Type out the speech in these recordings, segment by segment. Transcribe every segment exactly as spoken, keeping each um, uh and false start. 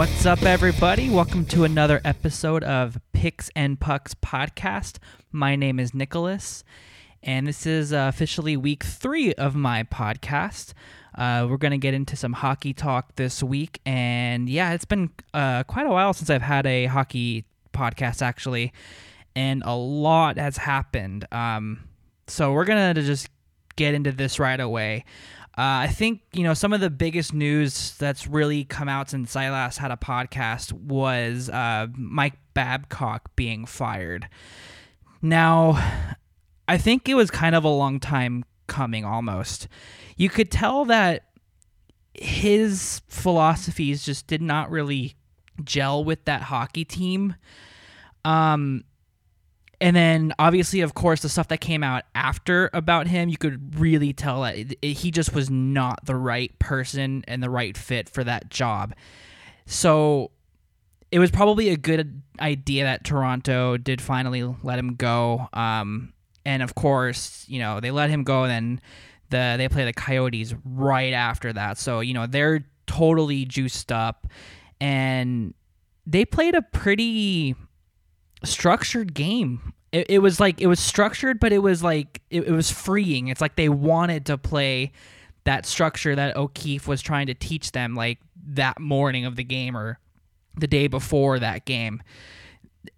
What's up, everybody? Welcome to another episode of Picks and Pucks podcast. My name is Nicholas, and this is uh, officially week three of my podcast. Uh, we're going to get into some hockey talk this week, and yeah, it's been uh, quite a while since I've had a hockey podcast, actually, and a lot has happened. Um, so we're going to just get into this right away. Uh, I think, you know, some of the biggest news that's really come out since I last had a podcast was uh, Mike Babcock being fired. Now, I think it was kind of a long time coming almost. You could tell that his philosophies just did not really gel with that hockey team. Um, and then obviously, of course, the stuff that came out after about him, you could really tell that it, it, he just was not the right person and the right fit for that job. So it was probably a good idea that Toronto did finally let him go. Um, and of course, you know, they let him go, and then the, they play the Coyotes right after that. So, you know, they're totally juiced up, and they played a pretty structured game. It, it was like, it was structured, but it was like, it, it was freeing. It's like they wanted to play that structure that O'Keefe was trying to teach them, like that morning of the game or the day before that game.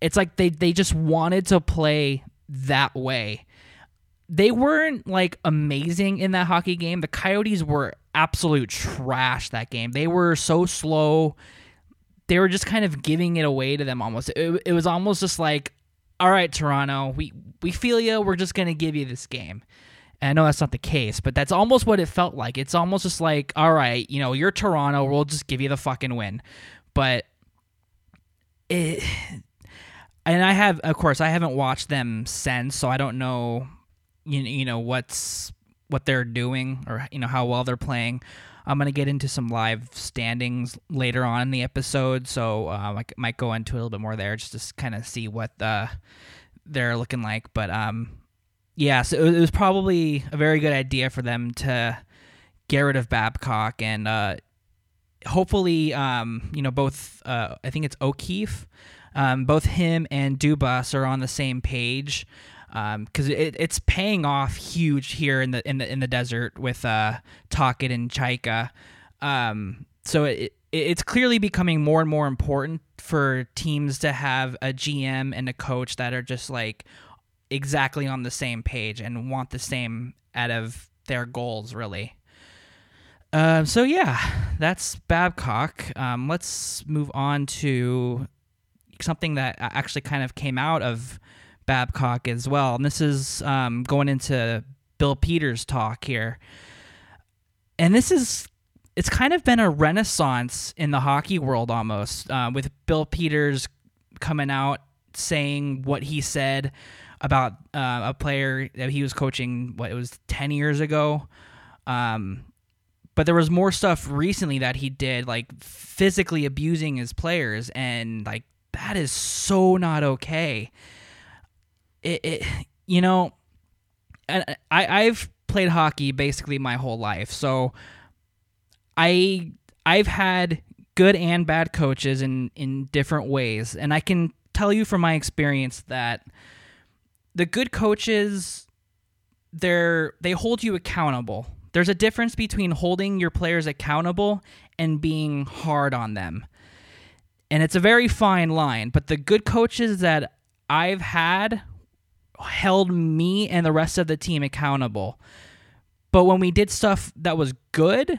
It's like they, they just wanted to play that way. They weren't like amazing in that hockey game. The Coyotes were absolute trash that game. They were so slow. They were just kind of giving it away to them almost. It, it was almost just like, all right, Toronto, we, we feel you. We're just going to give you this game. And I know that's not the case, but that's almost what it felt like. It's almost just like, all right, you know, you're Toronto. We'll just give you the fucking win. But it... And I have, of course, I haven't watched them since, so I don't know, you, you know, what's what they're doing or, you know, how well they're playing. I'm going to get into some live standings later on in the episode, so uh, I might go into a little bit more there just to kind of see what uh, they're looking like. But, um, yeah, so it was probably a very good idea for them to get rid of Babcock, and uh, hopefully, um, you know, both, uh, I think it's O'Keefe, Um, both him and Dubas are on the same page, because um, it, it's paying off huge here in the in the in the desert with uh, Tocchet and Chica. Um, so it, it it's clearly becoming more and more important for teams to have a G M and a coach that are just like exactly on the same page and want the same out of their goals, really. Uh, so yeah, that's Babcock. Um, let's move on to something that actually kind of came out of Babcock as well. And this is um, going into Bill Peters' talk here. And this is, it's kind of been a renaissance in the hockey world almost, uh, with Bill Peters coming out saying what he said about uh, a player that he was coaching, what, it was ten years ago. Um, but there was more stuff recently that he did, like physically abusing his players, and like, that is so not okay. It, it you know, I, I've played hockey basically my whole life, so I I've had good and bad coaches in, in different ways, and I can tell you from my experience that the good coaches, they're they hold you accountable. There's a difference between holding your players accountable and being hard on them. And it's a very fine line, but the good coaches that I've had held me and the rest of the team accountable. But when we did stuff that was good,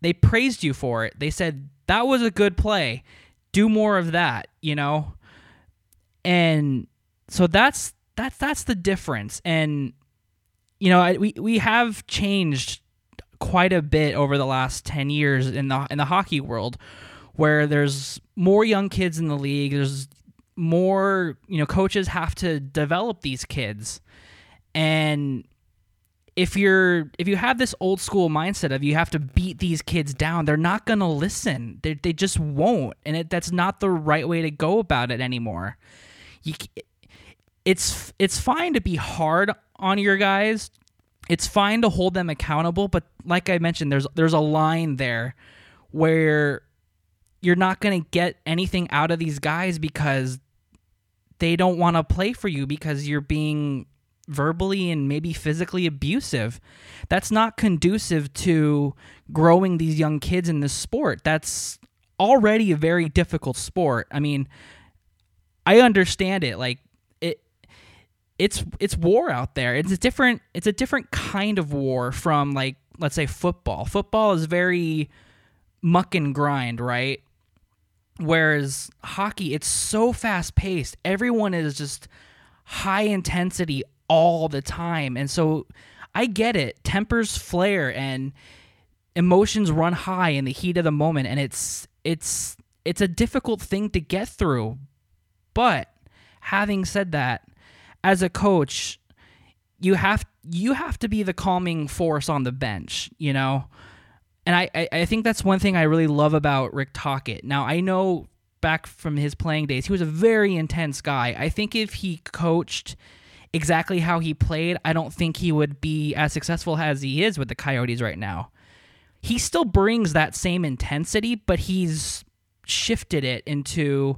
they praised you for it. They said, that was a good play. Do more of that, you know? And so that's that's that's the difference. And, you know, I, we, we have changed quite a bit over the last ten years in the in the hockey world, where there's more young kids in the league, there's more, you know, coaches have to develop these kids. And if you're if you have this old school mindset of you have to beat these kids down, they're not going to listen. They they just won't. And it, that's not the right way to go about it anymore. You, it's it's fine to be hard on your guys. It's fine to hold them accountable, but like I mentioned, there's there's a line there where you're not going to get anything out of these guys because they don't want to play for you because you're being verbally and maybe physically abusive. That's not conducive to growing these young kids in this sport. That's already a very difficult sport. I mean, I understand it. Like it, it's, it's war out there. It's a different, it's a different kind of war from, like, let's say football. Football is very muck and grind, right? Whereas hockey, it's so fast paced. Everyone is just high intensity all the time. And so I get it. Tempers flare and emotions run high in the heat of the moment. And it's, it's, it's a difficult thing to get through. But having said that, as a coach, you have, you have to be the calming force on the bench, you know? And I, I think that's one thing I really love about Rick Tocchet. Now, I know back from his playing days, he was a very intense guy. I think if he coached exactly how he played, I don't think he would be as successful as he is with the Coyotes right now. He still brings that same intensity, but he's shifted it into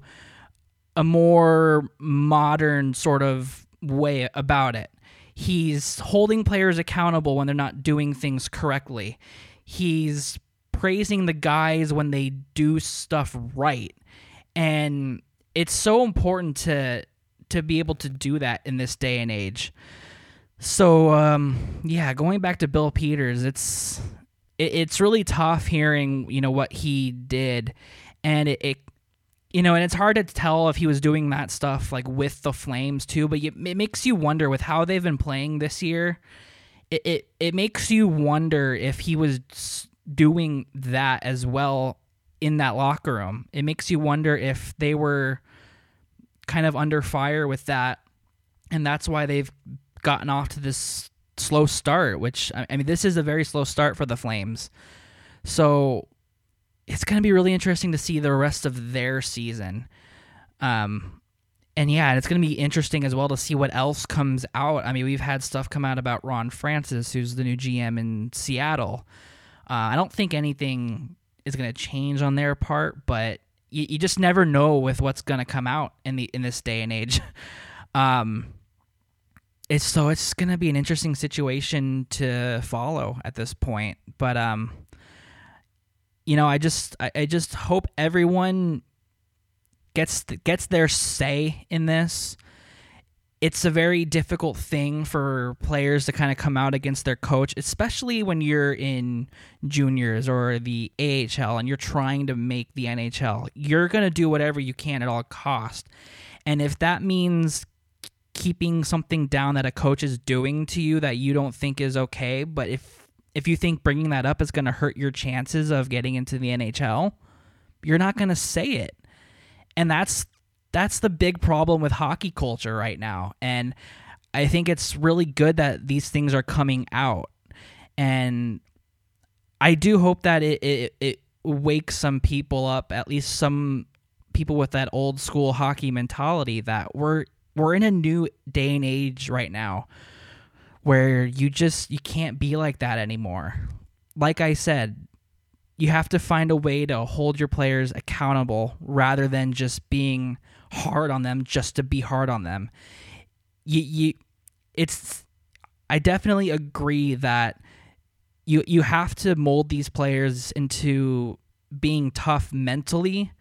a more modern sort of way about it. He's holding players accountable when they're not doing things correctly. He's praising the guys when they do stuff right. And it's so important to to be able to do that in this day and age. So, um, yeah, going back to Bill Peters, it's it, it's really tough hearing, you know, what he did. And it, it, you know, and it's hard to tell if he was doing that stuff, like, with the Flames, too. But it makes you wonder with how they've been playing this year. It, it it makes you wonder if he was doing that as well in that locker room. It makes you wonder if they were kind of under fire with that, and that's why they've gotten off to this slow start, which, I mean, this is a very slow start for the Flames. So it's going to be really interesting to see the rest of their season. Um And yeah, and it's going to be interesting as well to see what else comes out. I mean, we've had stuff come out about Ron Francis, who's the new G M in Seattle. Uh, I don't think anything is going to change on their part, but you, you just never know with what's going to come out in the in this day and age. um, it's so it's going to be an interesting situation to follow at this point. But um, you know, I just I, I just hope everyone gets gets their say in this. It's a very difficult thing for players to kind of come out against their coach, especially when you're in juniors or the A H L and you're trying to make the N H L. You're going to do whatever you can at all cost. And if that means keeping something down that a coach is doing to you that you don't think is okay, but if, if you think bringing that up is going to hurt your chances of getting into the N H L, you're not going to say it. And that's that's the big problem with hockey culture right now. And I think it's really good that these things are coming out. And I do hope that it, it, it wakes some people up, at least some people with that old school hockey mentality that we're we're in a new day and age right now where you just you can't be like that anymore. Like I said, you have to find a way to hold your players accountable rather than just being hard on them just to be hard on them. You, you, it's. I definitely agree that you you have to mold these players into being tough mentally.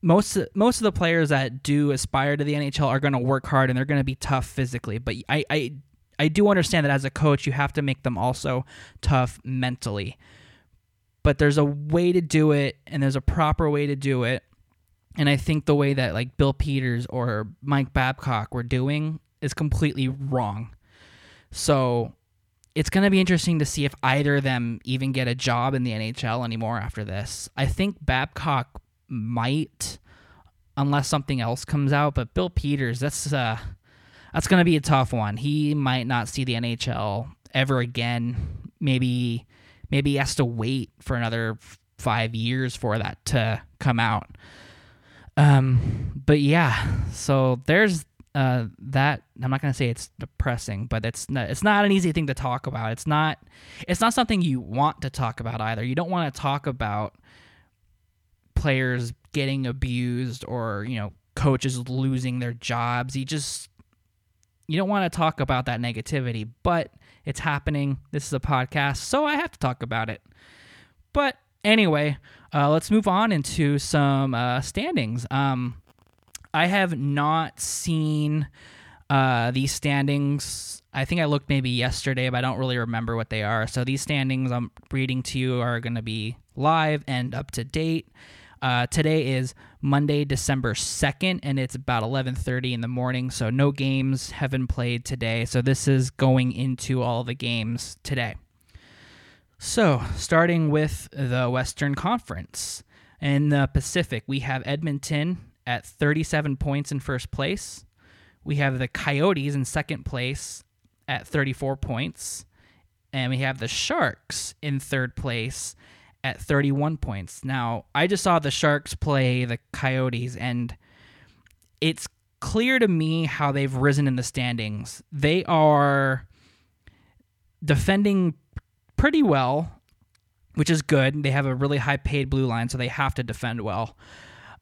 Most most of the players that do aspire to the N H L are going to work hard and they're going to be tough physically. But I, I I do understand that as a coach, you have to make them also tough mentally. But there's a way to do it, and there's a proper way to do it. And I think the way that, like, Bill Peters or Mike Babcock were doing is completely wrong. So it's going to be interesting to see if either of them even get a job in the N H L anymore after this. I think Babcock might, unless something else comes out. But Bill Peters, that's uh, that's going to be a tough one. He might not see the N H L ever again. Maybe... Maybe he has to wait for another five years for that to come out. Um, but yeah, so there's uh, that. I'm not going to say it's depressing, but it's not, it's not an easy thing to talk about. It's not it's not something you want to talk about either. You don't want to talk about players getting abused or, you know, coaches losing their jobs. He just, you don't want to talk about that negativity, but it's happening. This is a podcast, so I have to talk about it. But anyway, uh, let's move on into some uh, standings. Um, I have not seen uh, these standings. I think I looked maybe yesterday, but I don't really remember what they are. So these standings I'm reading to you are going to be live and up to date. Uh, today is Monday, December second, and it's about eleven thirty in the morning, so no games have been played today. So this is going into all the games today. So starting with the Western Conference. In the Pacific, we have Edmonton at thirty-seven points in first place. We have the Coyotes in second place at thirty-four points. And we have the Sharks in third place at thirty-one points. Now, I just saw the Sharks play the Coyotes, and it's clear to me how they've risen in the standings. They are defending pretty well, which is good. They have a really high-paid blue line, so they have to defend well.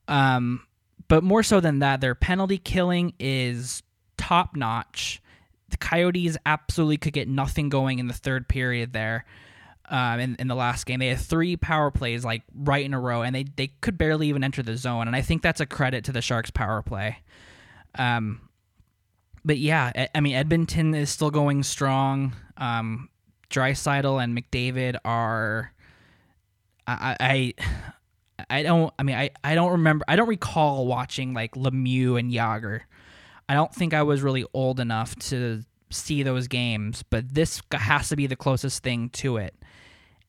Um, but more so than that, their penalty killing is top-notch. The Coyotes absolutely could get nothing going in the third period there. Um, in, in the last game, they had three power plays like right in a row, and they, they could barely even enter the zone. And I think that's a credit to the Sharks power play. Um, but yeah, I mean, Edmonton is still going strong. Um, Draisaitl and McDavid are, I, I, I don't, I mean, I, I don't remember. I don't recall watching like Lemieux and Yager. I don't think I was really old enough to see those games, but this has to be the closest thing to it.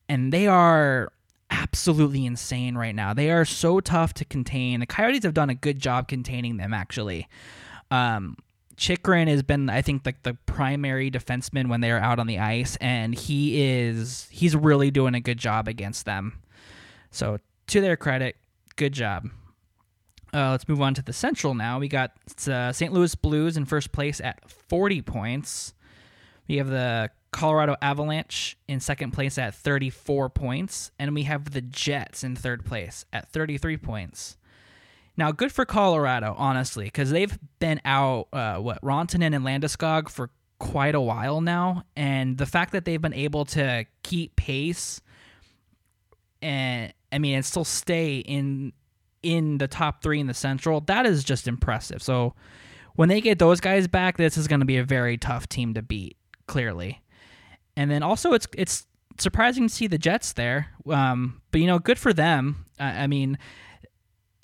And they are absolutely insane right now. They are so tough to contain. The Coyotes have done a good job containing them, actually. Um, Chychrun has been, I think, like the, the primary defenseman when they are out on the ice, and he is he's really doing a good job against them. So to their credit, good job. Uh, let's move on to the Central now. We got uh, Saint Louis Blues in first place at forty points. We have the Colorado Avalanche in second place at thirty-four points, and we have the Jets in third place at thirty-three points. Now, good for Colorado, honestly, because they've been out, uh, what, Rantanen and Landeskog for quite a while now, and the fact that they've been able to keep pace and, I mean, and still stay in in the top three in the Central, that is just impressive. So when they get those guys back, this is going to be a very tough team to beat, clearly. And then also it's it's surprising to see the Jets there, um, but, you know, good for them. I, I mean,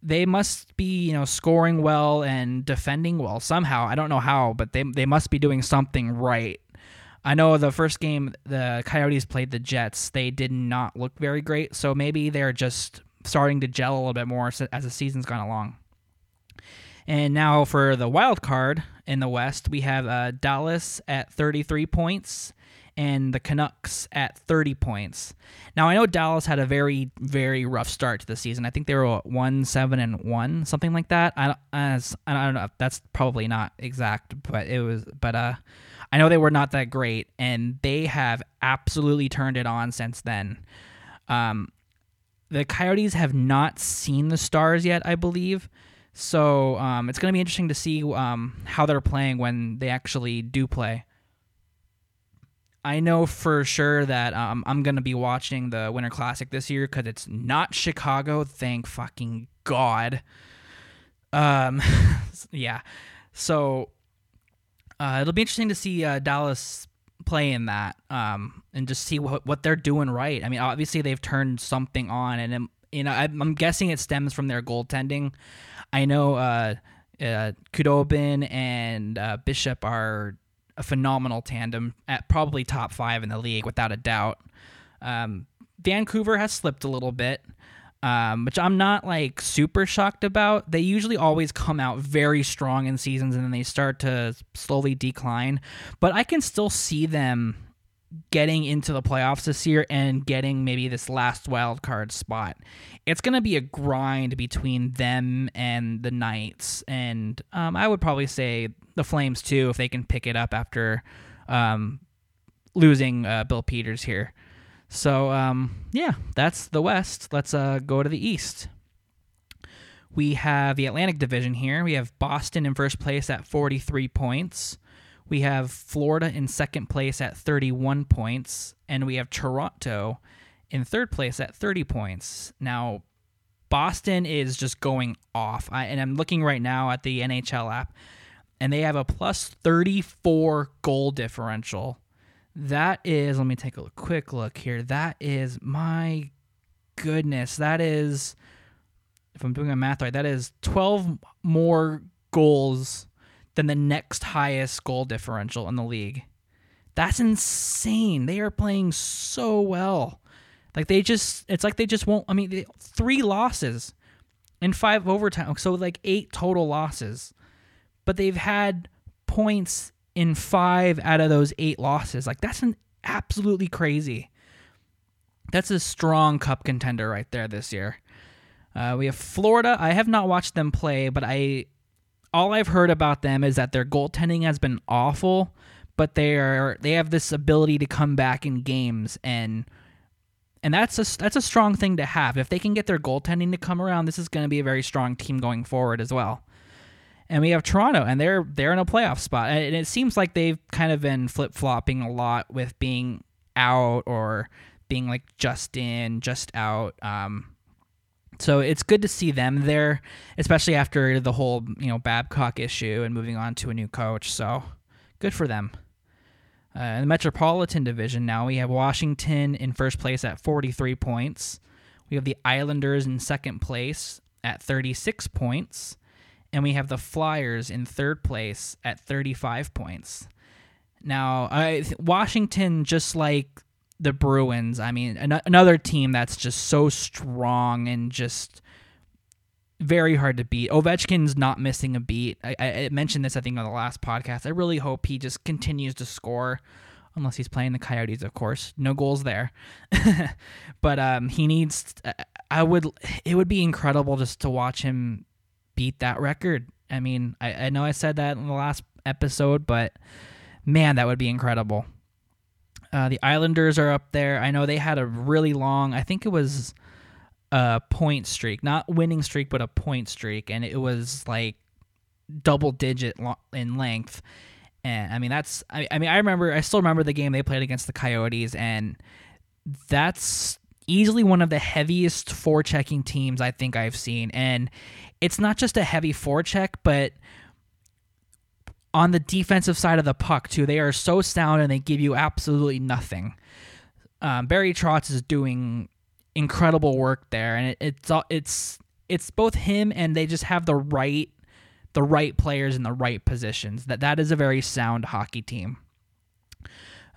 they must be, you know, scoring well and defending well somehow. I don't know how, but they they must be doing something right. I know the first game the Coyotes played the Jets, they did not look very great, so maybe they're just starting to gel a little bit more as the season's gone along. And now for the wild card in the West, we have uh, Dallas at thirty-three points and the Canucks at thirty points. Now, I know Dallas had a very, very rough start to the season. I think they were what, one seven and one, something like that. I don't, I don't know. That's probably not exact, but it was. But uh, I know they were not that great, and they have absolutely turned it on since then. Um, the Coyotes have not seen the Stars yet, I believe. So um, it's going to be interesting to see um, how they're playing when they actually do play. I know for sure that um, I'm going to be watching the Winter Classic this year because it's not Chicago, thank fucking God. Um, yeah. So uh, it'll be interesting to see uh, Dallas play in that um, and just see what, what they're doing right. I mean, obviously they've turned something on, and you know, I'm, I'm guessing it stems from their goaltending. I know uh, uh, Kudobin and uh, Bishop are a phenomenal tandem at probably top five in the league without a doubt. Um, Vancouver has slipped a little bit, um, which I'm not like super shocked about. They usually always come out very strong in seasons and then they start to slowly decline, but I can still see them getting into the playoffs this year and getting maybe this last wild card spot. It's going to be a grind between them and the Knights. And um, I would probably say the Flames too, if they can pick it up after um, losing uh, Bill Peters here. So um, yeah, that's the West. Let's uh, go to the East. We have the Atlantic Division here. We have Boston in first place at forty-three points. We have Florida in second place at thirty-one points. And we have Toronto in third place at thirty points. Now, Boston is just going off. I, and I'm looking right now at the N H L app, and they have a plus thirty-four goal differential. That is, let me take a quick look here. That is, my goodness, that is, if I'm doing my math right, that is twelve more goals than the next highest goal differential in the league. That's insane. They are playing so well. Like they just, it's like they just won't, I mean, three losses and five overtime. So like eight total losses, but they've had points in five out of those eight losses. Like that's an absolutely crazy. That's a strong cup contender right there this year. Uh, we have Florida. I have not watched them play, but I, all I've heard about them is that their goaltending has been awful, but they are, they have this ability to come back in games, and And that's a, that's a strong thing to have. If they can get their goaltending to come around, this is going to be a very strong team going forward as well. And we have Toronto, and they're they're in a playoff spot. And it seems like they've kind of been flip-flopping a lot with being out or being like just in, just out. Um, so it's good to see them there, especially after the whole, you know, Babcock issue and moving on to a new coach. So good for them. Uh, in the Metropolitan Division now, we have Washington in first place at forty-three points. We have the Islanders in second place at thirty-six points. And we have the Flyers in third place at thirty-five points. Now, I, Washington, just like the Bruins, I mean, an- another team that's just so strong and just very hard to beat. Ovechkin's not missing a beat. I, I mentioned this, I think, on the last podcast. I really hope he just continues to score, unless he's playing the Coyotes, of course. No goals there. But um, he needs. I would. It would be incredible just to watch him beat that record. I mean, I, I know I said that in the last episode, but man, that would be incredible. Uh, the Islanders are up there. I know they had a really long. I think it was. A point streak, not winning streak, but a point streak, and it was like double digit in length. And I mean, that's I, I mean, I remember, I still remember the game they played against the Coyotes, and that's easily one of the heaviest forechecking teams I think I've seen. And it's not just a heavy forecheck, but on the defensive side of the puck too, they are so sound and they give you absolutely nothing. Um, Barry Trotz is doing incredible work there, and it, it's it's it's both him and they just have the right the right players in the right positions. That that is a very sound hockey team.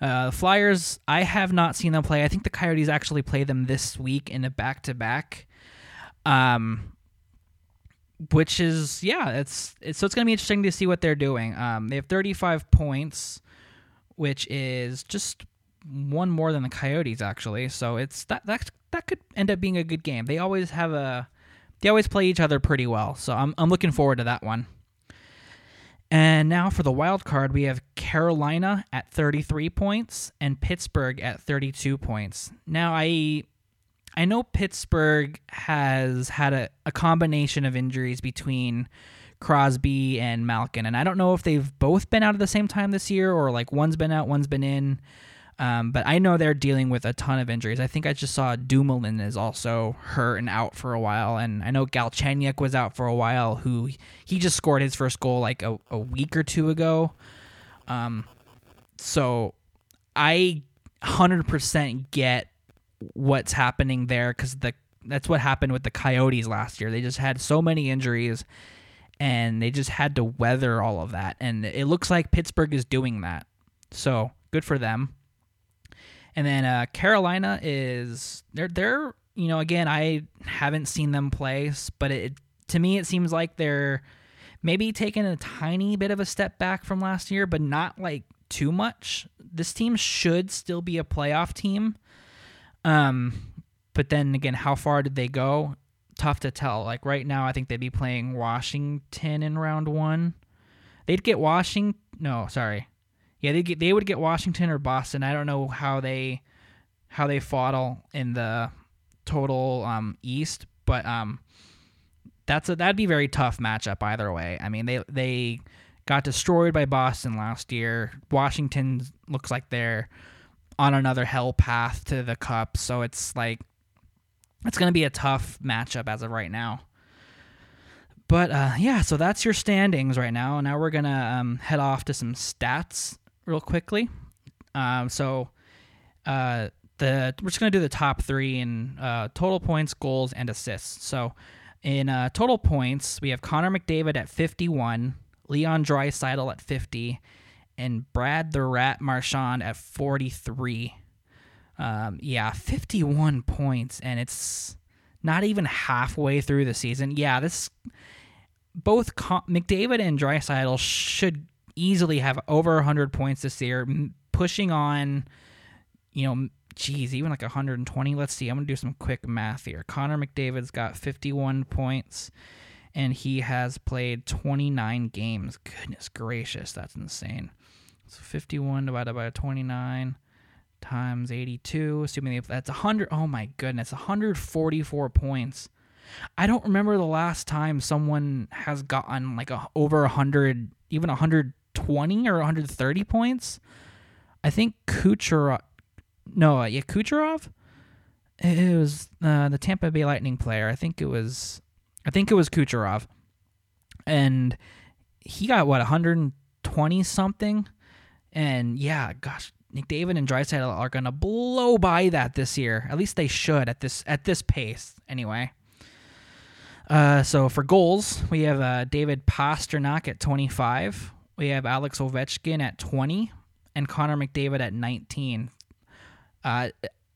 Uh, the Flyers, I have not seen them play. I think the Coyotes actually play them this week in a back to back, um, which is yeah, it's it's so it's gonna be interesting to see what they're doing. Um, they have thirty-five points, which is just one more than the Coyotes actually. So it's that that's that could end up being a good game. They always have a, they always play each other pretty well. So I'm I'm looking forward to that one. And now for the wild card, we have Carolina at thirty-three points and Pittsburgh at thirty-two points. Now I, I know Pittsburgh has had a, a combination of injuries between Crosby and Malkin, and I don't know if they've both been out at the same time this year or like one's been out, one's been in. Um, but I know they're dealing with a ton of injuries. I think I just saw Dumoulin is also hurt and out for a while. And I know Galchenyuk was out for a while, who he just scored his first goal like a, a week or two ago. Um, so I one hundred percent get what's happening there, because the, that's what happened with the Coyotes last year. They just had so many injuries, and they just had to weather all of that. And it looks like Pittsburgh is doing that. So good for them. And then uh, Carolina is they're they're you know, again, I haven't seen them play, but it to me it seems like they're maybe taking a tiny bit of a step back from last year, but not like too much. This team should still be a playoff team, um, but then again, how far did they go? Tough to tell. Like right now, I think they'd be playing Washington in round one. They'd get Washington. No, sorry. Yeah, they get, they would get Washington or Boston. I don't know how they how they fought all in the total um, East, but um, that's a, that'd be a very tough matchup either way. I mean, they they got destroyed by Boston last year. Washington looks like they're on another hell path to the cup, so it's like it's going to be a tough matchup as of right now. But uh, yeah, so that's your standings right now. Now we're going to um, head off to some stats real quickly. Um, so uh, the we're just going to do the top three in uh, total points, goals, and assists. So in uh, total points, we have Connor McDavid at fifty-one, Leon Draisaitl at fifty, and Brad the Rat Marchand at forty-three. Um, yeah, fifty-one points, and it's not even halfway through the season. Yeah, this both Con- McDavid and Draisaitl should easily have over one hundred points this year, m- pushing on, you know, geez, even like one hundred twenty. Let's see. I'm going to do some quick math here. Connor McDavid's got fifty-one points, and he has played twenty-nine games. Goodness gracious, that's insane. So fifty-one divided by twenty-nine times eighty-two, assuming that's one hundred. Oh my goodness, one hundred forty-four points. I don't remember the last time someone has gotten like a, over one hundred, even one hundred twenty or one hundred thirty points. I think Kucherov, no, yeah, Kucherov, it was uh, the Tampa Bay Lightning player. I think it was, I think it was Kucherov, and he got what, one hundred twenty something, and yeah, gosh, McDavid and Draisaitl are gonna blow by that this year. At least they should at this at this pace, anyway. Uh, so for goals, we have uh, David Pastrnak at twenty-five. We have Alex Ovechkin at twenty, and Connor McDavid at nineteen. Uh,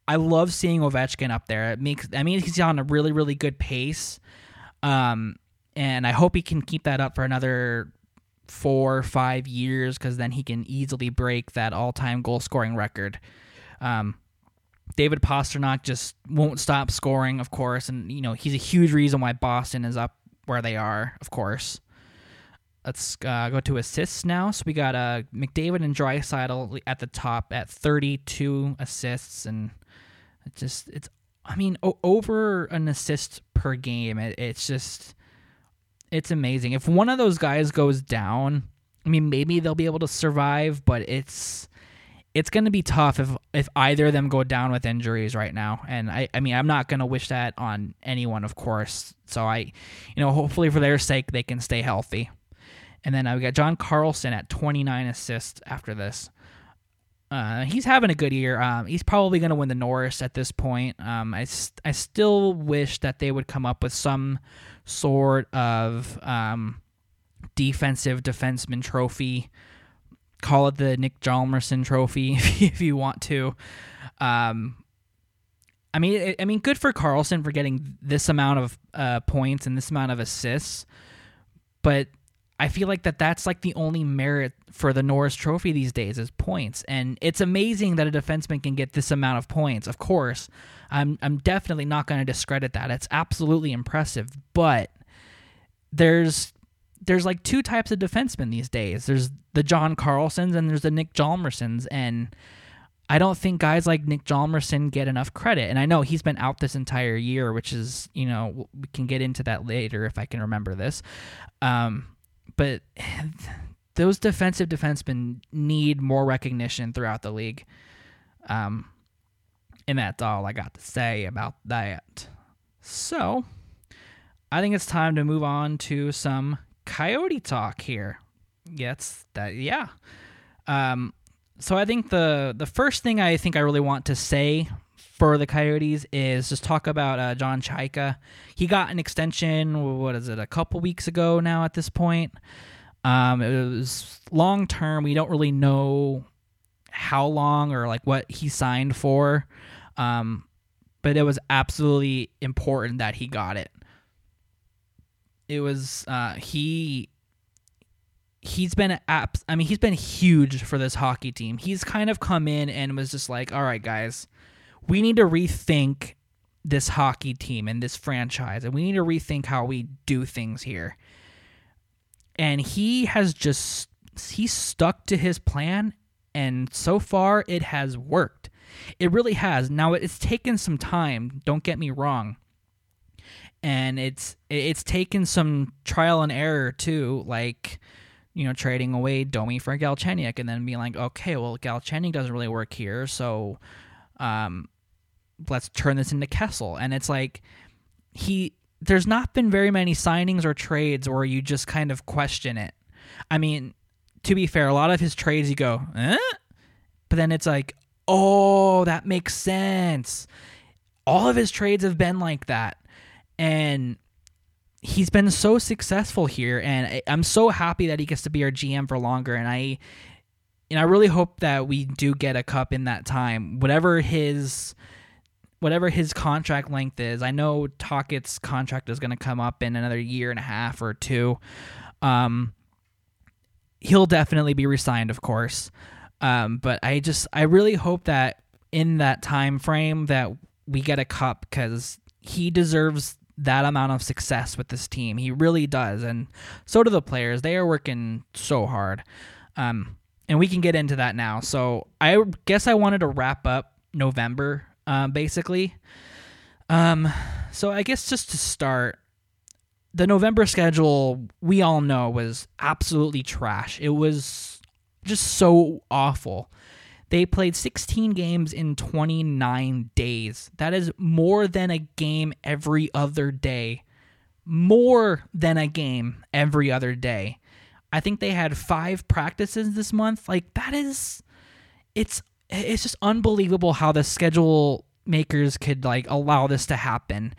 I love seeing Ovechkin up there. It makes I mean he's on a really really good pace, um, and I hope he can keep that up for another four or five years, because then he can easily break that all-time goal scoring record. Um, David Pastrnak just won't stop scoring, of course, and you know he's a huge reason why Boston is up where they are, of course. Let's uh, go to assists now. So we got uh, McDavid and Draisaitl at the top at thirty-two assists, and it just it's I mean o- over an assist per game. It, it's just. It's amazing. If one of those guys goes down, I mean, maybe they'll be able to survive, but it's it's going to be tough if if either of them go down with injuries right now. And I, I mean, I'm not going to wish that on anyone, of course. So I, you know, hopefully for their sake they can stay healthy. And then I've got John Carlson at twenty-nine assists after this. Uh, he's having a good year. Um, he's probably going to win the Norris at this point. Um, I, st- I still wish that they would come up with some sort of um, defensive defenseman trophy. Call it the Nick Hjalmarsson trophy if, if you want to. Um, I mean, it, I mean, good for Carlson for getting this amount of uh, points and this amount of assists, but I feel like that that's like the only merit for the Norris Trophy these days is points. And it's amazing that a defenseman can get this amount of points. Of course, I'm I'm definitely not going to discredit that. It's absolutely impressive, but there's there's like two types of defensemen these days. There's the John Carlsons and there's the Nick Hjalmarssons, and I don't think guys like Nick Hjalmarsson get enough credit. And I know he's been out this entire year, which is, you know, we can get into that later if I can remember this. Um But those defensive defensemen need more recognition throughout the league. Um, and that's all I got to say about that. So I think it's time to move on to some Coyote talk here. Yes, that, yeah. Um, so I think the, the first thing I think I really want to say for the Coyotes is just talk about uh, John Chica. He got an extension, what is it, a couple weeks ago now at this point. Um, it was long-term. We don't really know how long or like what he signed for, um, but it was absolutely important that he got it. It was uh, he... He's been abs- I mean, he's been huge for this hockey team. He's kind of come in and was just like, all right, guys, we need to rethink this hockey team and this franchise, and we need to rethink how we do things here. And he has just, he stuck to his plan, and so far it has worked. It really has. Now, it's taken some time, don't get me wrong. And it's it's taken some trial and error too, like, you know, trading away Domi for Galchenyuk and then being like, okay, well, Galchenyuk doesn't really work here, so um, let's turn this into Kessel. And it's like he there's not been very many signings or trades where you just kind of question it. I mean, to be fair, a lot of his trades you go, eh? But then it's like, oh, that makes sense. All of his trades have been like that. And he's been so successful here, and I'm so happy that he gets to be our G M for longer. And I, and I really hope that we do get a cup in that time, whatever his, whatever his contract length is. I know Tocchet's contract is going to come up in another year and a half or two. Um, he'll definitely be re-signed, of course. Um, but I just, I really hope that in that time frame that we get a cup, because he deserves that amount of success with this team. He really does. And so do the players. They are working so hard. Um, and we can get into that now. So I guess I wanted to wrap up November, uh, basically. Um, so I guess just to start, the November schedule, we all know, was absolutely trash. It was just so awful. They played sixteen games in twenty-nine days. That is more than a game every other day. More than a game every other day. I think they had five practices this month. Like, that is... It's it's just unbelievable how the schedule makers could, like, allow this to happen.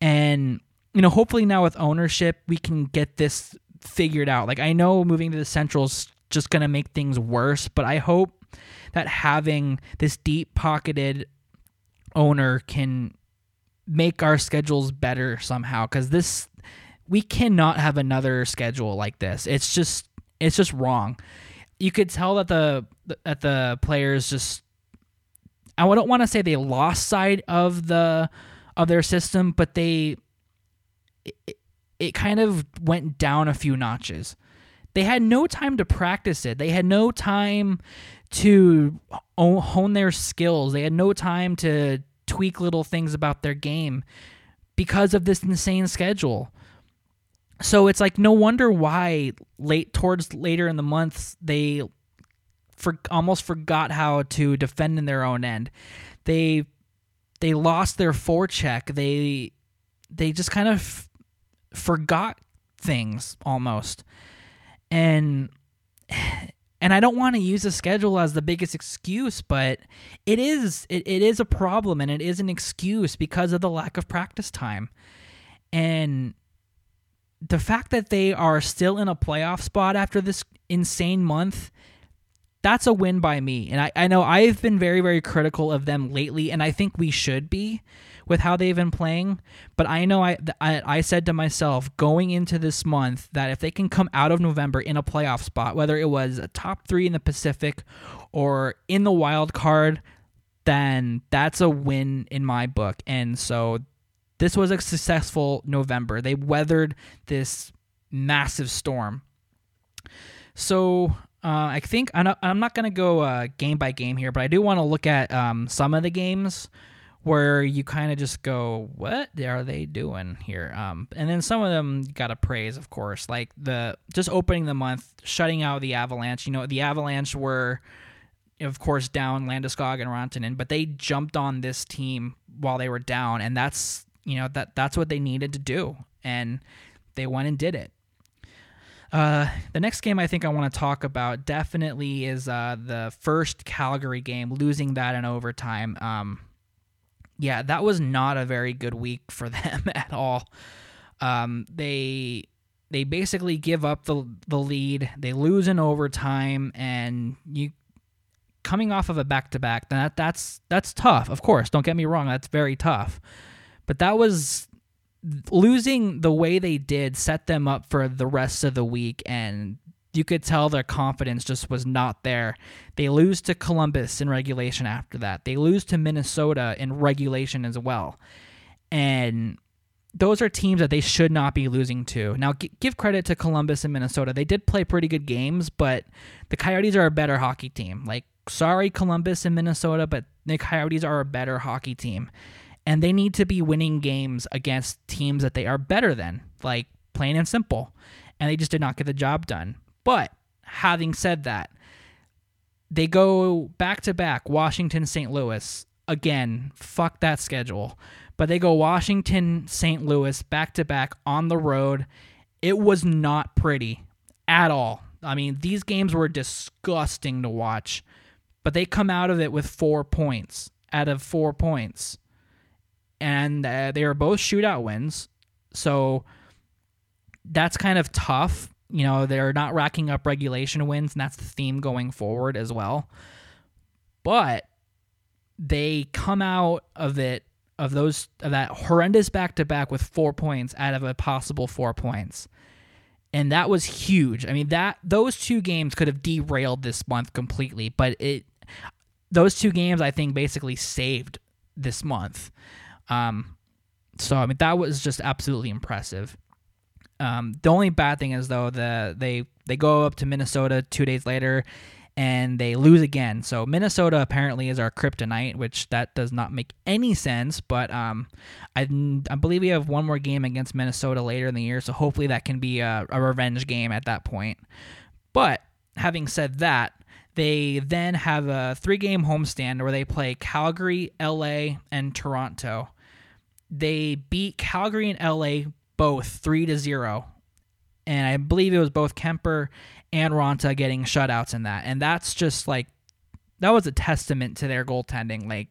And, you know, hopefully now with ownership, we can get this figured out. Like, I know moving to the Central's just going to make things worse, but I hope that having this deep-pocketed owner can make our schedules better somehow, because this we cannot have another schedule like this. It's just it's just wrong. You could tell that the that the players just I don't want to say they lost sight of the of their system, but they it, it kind of went down a few notches. They had no time to practice it. They had no time to hone their skills. They had no time to tweak little things about their game because of this insane schedule. So it's like no wonder why late towards later in the months they for, almost forgot how to defend in their own end. They they lost their forecheck. They they just kind of forgot things almost. And and I don't want to use the schedule as the biggest excuse, but it is it, it is a problem, and it is an excuse because of the lack of practice time. And the fact that they are still in a playoff spot after this insane month, that's a win by me. And I, I know I've been very, very critical of them lately, and I think we should be with how they've been playing. But I know I, I I said to myself going into this month that if they can come out of November in a playoff spot, whether it was a top three in the Pacific or in the wild card, then that's a win in my book. And so this was a successful November. They weathered this massive storm. So uh, I think I'm not, I'm not going to go uh, game by game here, but I do want to look at um, some of the games where you kind of just go, what are they doing here? Um, and then some of them got to praise, of course, like the just opening the month, shutting out the Avalanche. You know, the Avalanche were, of course, down Landeskog and Rantanen, but they jumped on this team while they were down, and that's you know that that's what they needed to do, and they went and did it. Uh, the next game I think I want to talk about definitely is uh, the first Calgary game, losing that in overtime. Um, Yeah, that was not a very good week for them at all. Um, they they basically give up the the lead. They lose in overtime, and you coming off of a back to back. That that's that's tough. Of course, don't get me wrong. That's very tough. But that was losing the way they did set them up for the rest of the week, and you could tell their confidence just was not there. They lose to Columbus in regulation after that. They lose to Minnesota in regulation as well. And those are teams that they should not be losing to. Now, give credit to Columbus and Minnesota. They did play pretty good games, but the Coyotes are a better hockey team. Like, sorry, Columbus and Minnesota, but the Coyotes are a better hockey team. and they need to be winning games against teams that they are better than, like plain and simple. And they just did not get the job done. But having said that, they go back-to-back, Washington, Saint Louis. Again, fuck that schedule. But they go Washington, Saint Louis, back-to-back on the road. It was not pretty at all. I mean, these games were disgusting to watch. But they come out of it with four points out of four points. And uh, they are both shootout wins. So that's kind of tough. You know, they're not racking up regulation wins, and that's the theme going forward as well. But they come out of it, of those, of that horrendous back-to-back with four points out of a possible four points. And that was huge. I mean, that those two games could have derailed this month completely, but it those two games, I think, basically saved this month. Um, so, I mean, that was just absolutely impressive. Um, the only bad thing is, though, the they, they go up to Minnesota two days later, and they lose again. So Minnesota apparently is our kryptonite, which that does not make any sense. But um, I, I believe we have one more game against Minnesota later in the year, so hopefully that can be a, a revenge game at that point. But having said that, they then have a three-game homestand where they play Calgary, L A, and Toronto. They beat Calgary and L A both three to zero, and I believe it was both Kuemper and Raanta getting shutouts in that, and that's just like, that was a testament to their goaltending. Like,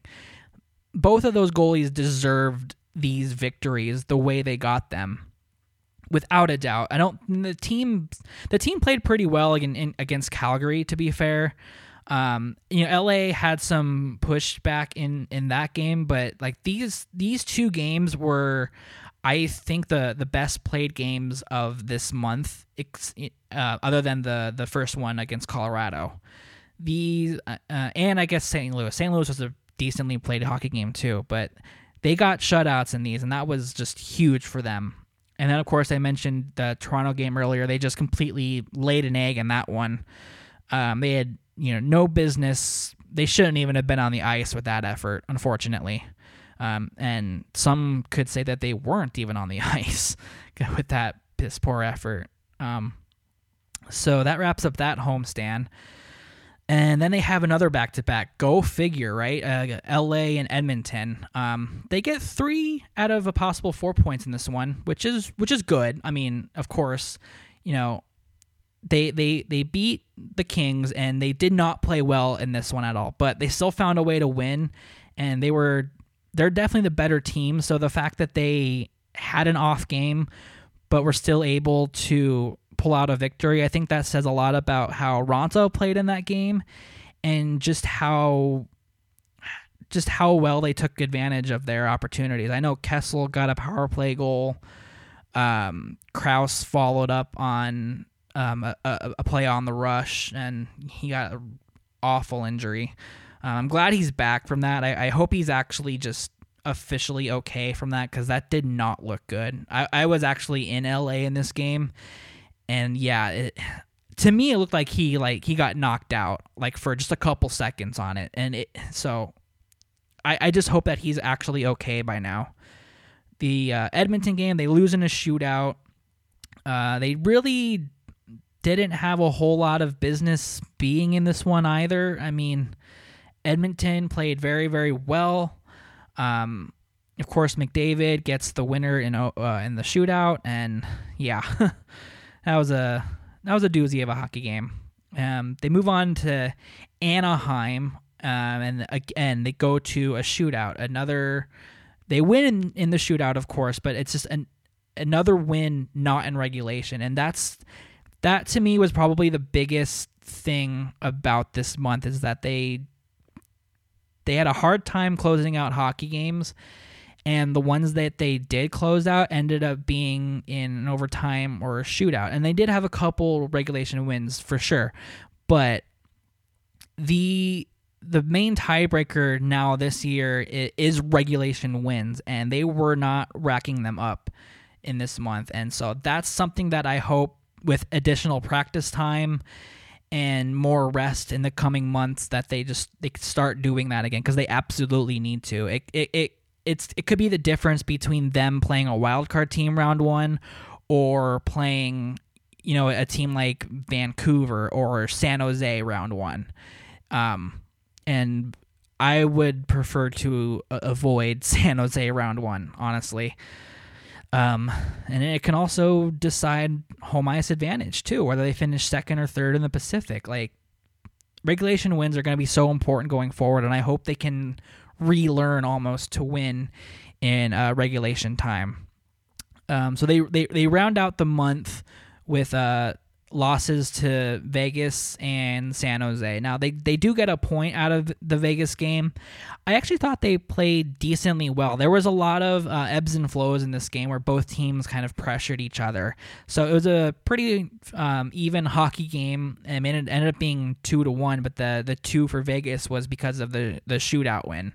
both of those goalies deserved these victories the way they got them, without a doubt. I don't the team the team played pretty well in, in, against Calgary, to be fair. Um, you know, L A had some pushback in, in that game, but like these these two games were, I think, the, the best played games of this month, uh, other than the, the first one against Colorado. These uh, and I guess Saint Louis. Saint Louis was a decently played hockey game too, but they got shutouts in these, and that was just huge for them. And then, of course, I mentioned the Toronto game earlier. They just completely laid an egg in that one. Um, they had you know no business. They shouldn't even have been on the ice with that effort, unfortunately. Um, and some could say that they weren't even on the ice with that piss poor effort. Um, so that wraps up that homestand. And then they have another back-to-back. Go figure, right? Uh, L A and Edmonton. Um, they get three out of a possible four points in this one, which is which is good. I mean, of course, you know, They, they they beat the Kings, and they did not play well in this one at all, but they still found a way to win, and they were they're definitely the better team. So the fact that they had an off game but were still able to pull out a victory, I think that says a lot about how Raanta played in that game, and just how just how well they took advantage of their opportunities. I know Kessel got a power play goal. Um, Crouse followed up on Um, a, a, a play on the rush, and he got an awful injury. Um, I'm glad he's back from that. I, I hope he's actually just officially okay from that, because that did not look good. I, I was actually in L A in this game, and yeah, it, to me it looked like he like he got knocked out like for just a couple seconds on it, and it so I, I just hope that he's actually okay by now. The uh, Edmonton game, they lose in a shootout. Uh, they really didn't have a whole lot of business being in this one either. I mean, Edmonton played very, very well. Um, of course, McDavid gets the winner in uh, in the shootout, and yeah, that was a that was a doozy of a hockey game. Um, they move on to Anaheim, um, and again they go to a shootout. Another, they win in, in the shootout, of course, but it's just an another win not in regulation, and that's. That, to me, was probably the biggest thing about this month, is that they they had a hard time closing out hockey games, and the ones that they did close out ended up being in an overtime or a shootout. And they did have a couple regulation wins for sure, but the the main tiebreaker now this year is regulation wins, and they were not racking them up in this month. And so that's something that I hope, with additional practice time and more rest in the coming months, that they just they start doing that again, because they absolutely need to. It, it it it's it could be the difference between them playing a wildcard team round one or playing, you know, a team like Vancouver or San Jose round one. Um, and I would prefer to avoid San Jose round one, honestly. Um, and it can also decide home ice advantage too, whether they finish second or third in the Pacific. Like, regulation wins are going to be so important going forward, and I hope they can relearn almost to win in uh, regulation time. Um, so they, they they round out the month with uh, losses to Vegas and San Jose. Now, they, they do get a point out of the Vegas game. I actually thought they played decently well. There was a lot of uh, ebbs and flows in this game where both teams kind of pressured each other. So it was a pretty um, even hockey game. I mean, it ended up being two to one, but the, the two for Vegas was because of the, the shootout win.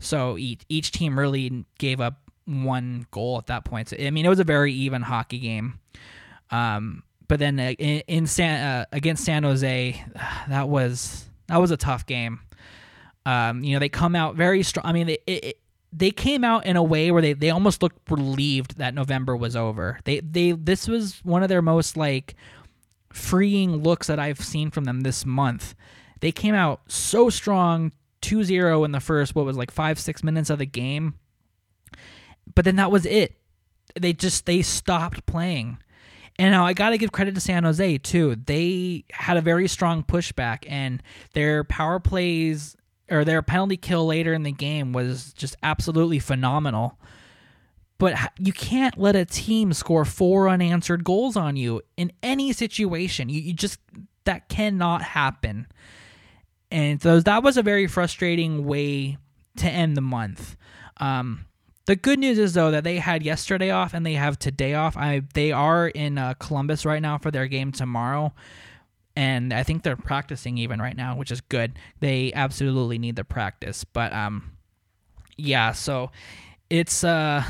So each, each team really gave up one goal at that point. So, I mean, it was a very even hockey game. Um, but then in, in San, uh, against San Jose, that was that was a tough game. Um, you know, they come out very strong. I mean, they it, it, they came out in a way where they, they almost looked relieved that November was over. They they this was one of their most like freeing looks that I've seen from them this month. They came out so strong, two zero in the first what was like five six minutes of the game, but then that was it. They just they stopped playing. And now I got to give credit to San Jose, too. They had a very strong pushback, and their power plays or their penalty kill later in the game was just absolutely phenomenal. But you can't let a team score four unanswered goals on you in any situation. You, you just, that cannot happen. And so that was a very frustrating way to end the month. Um, The good news is, though, that they had yesterday off and they have today off. I They are in uh, Columbus right now for their game tomorrow, and I think they're practicing even right now, which is good. They absolutely need the practice. But, um, yeah, so it's uh,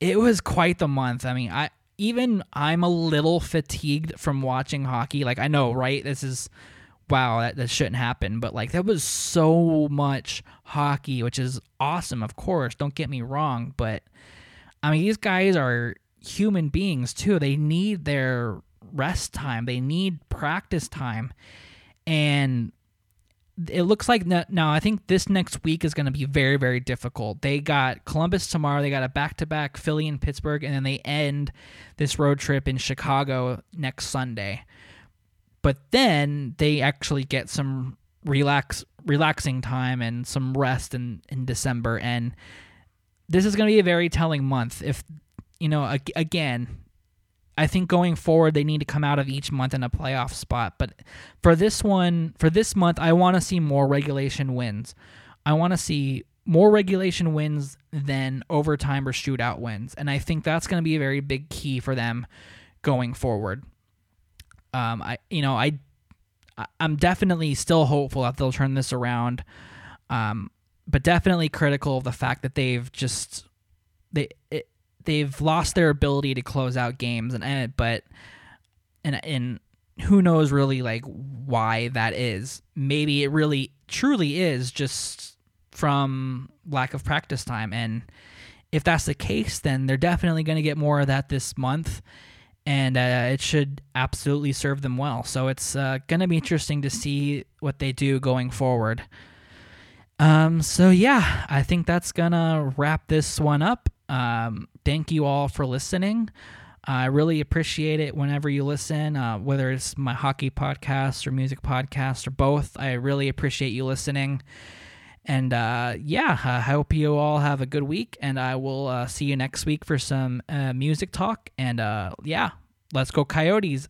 it was quite the month. I mean, I even I'm a little fatigued from watching hockey. Like, I know, right? This is... wow, that, that shouldn't happen. But, like, that was so much hockey, which is awesome, of course. Don't get me wrong. But, I mean, these guys are human beings, too. They need their rest time. They need practice time. And it looks like, no, no I think this next week is going to be very, very difficult. They got Columbus tomorrow. They got a back-to-back Philly and Pittsburgh. And then they end this road trip in Chicago next Sunday. But then they actually get some relax, relaxing time and some rest in, in December. And this is going to be a very telling month. If, you know, again, I think going forward, they need to come out of each month in a playoff spot. But for this one, for this month, I want to see more regulation wins. I want to see more regulation wins than overtime or shootout wins. And I think that's going to be a very big key for them going forward. Um, I, you know, I, I'm definitely still hopeful that they'll turn this around, um, but definitely critical of the fact that they've just they it, they've lost their ability to close out games, and, and but and and who knows really like why that is. Maybe it really truly is just from lack of practice time, and if that's the case, then they're definitely going to get more of that this month. And uh, it should absolutely serve them well. So it's uh, going to be interesting to see what they do going forward. Um, so, yeah, I think that's going to wrap this one up. Um, thank you all for listening. I really appreciate it whenever you listen, uh, whether it's my hockey podcast or music podcast or both. I really appreciate you listening. And, uh, yeah, I hope you all have a good week, and I will uh, see you next week for some uh, music talk. And, uh, yeah, let's go Coyotes.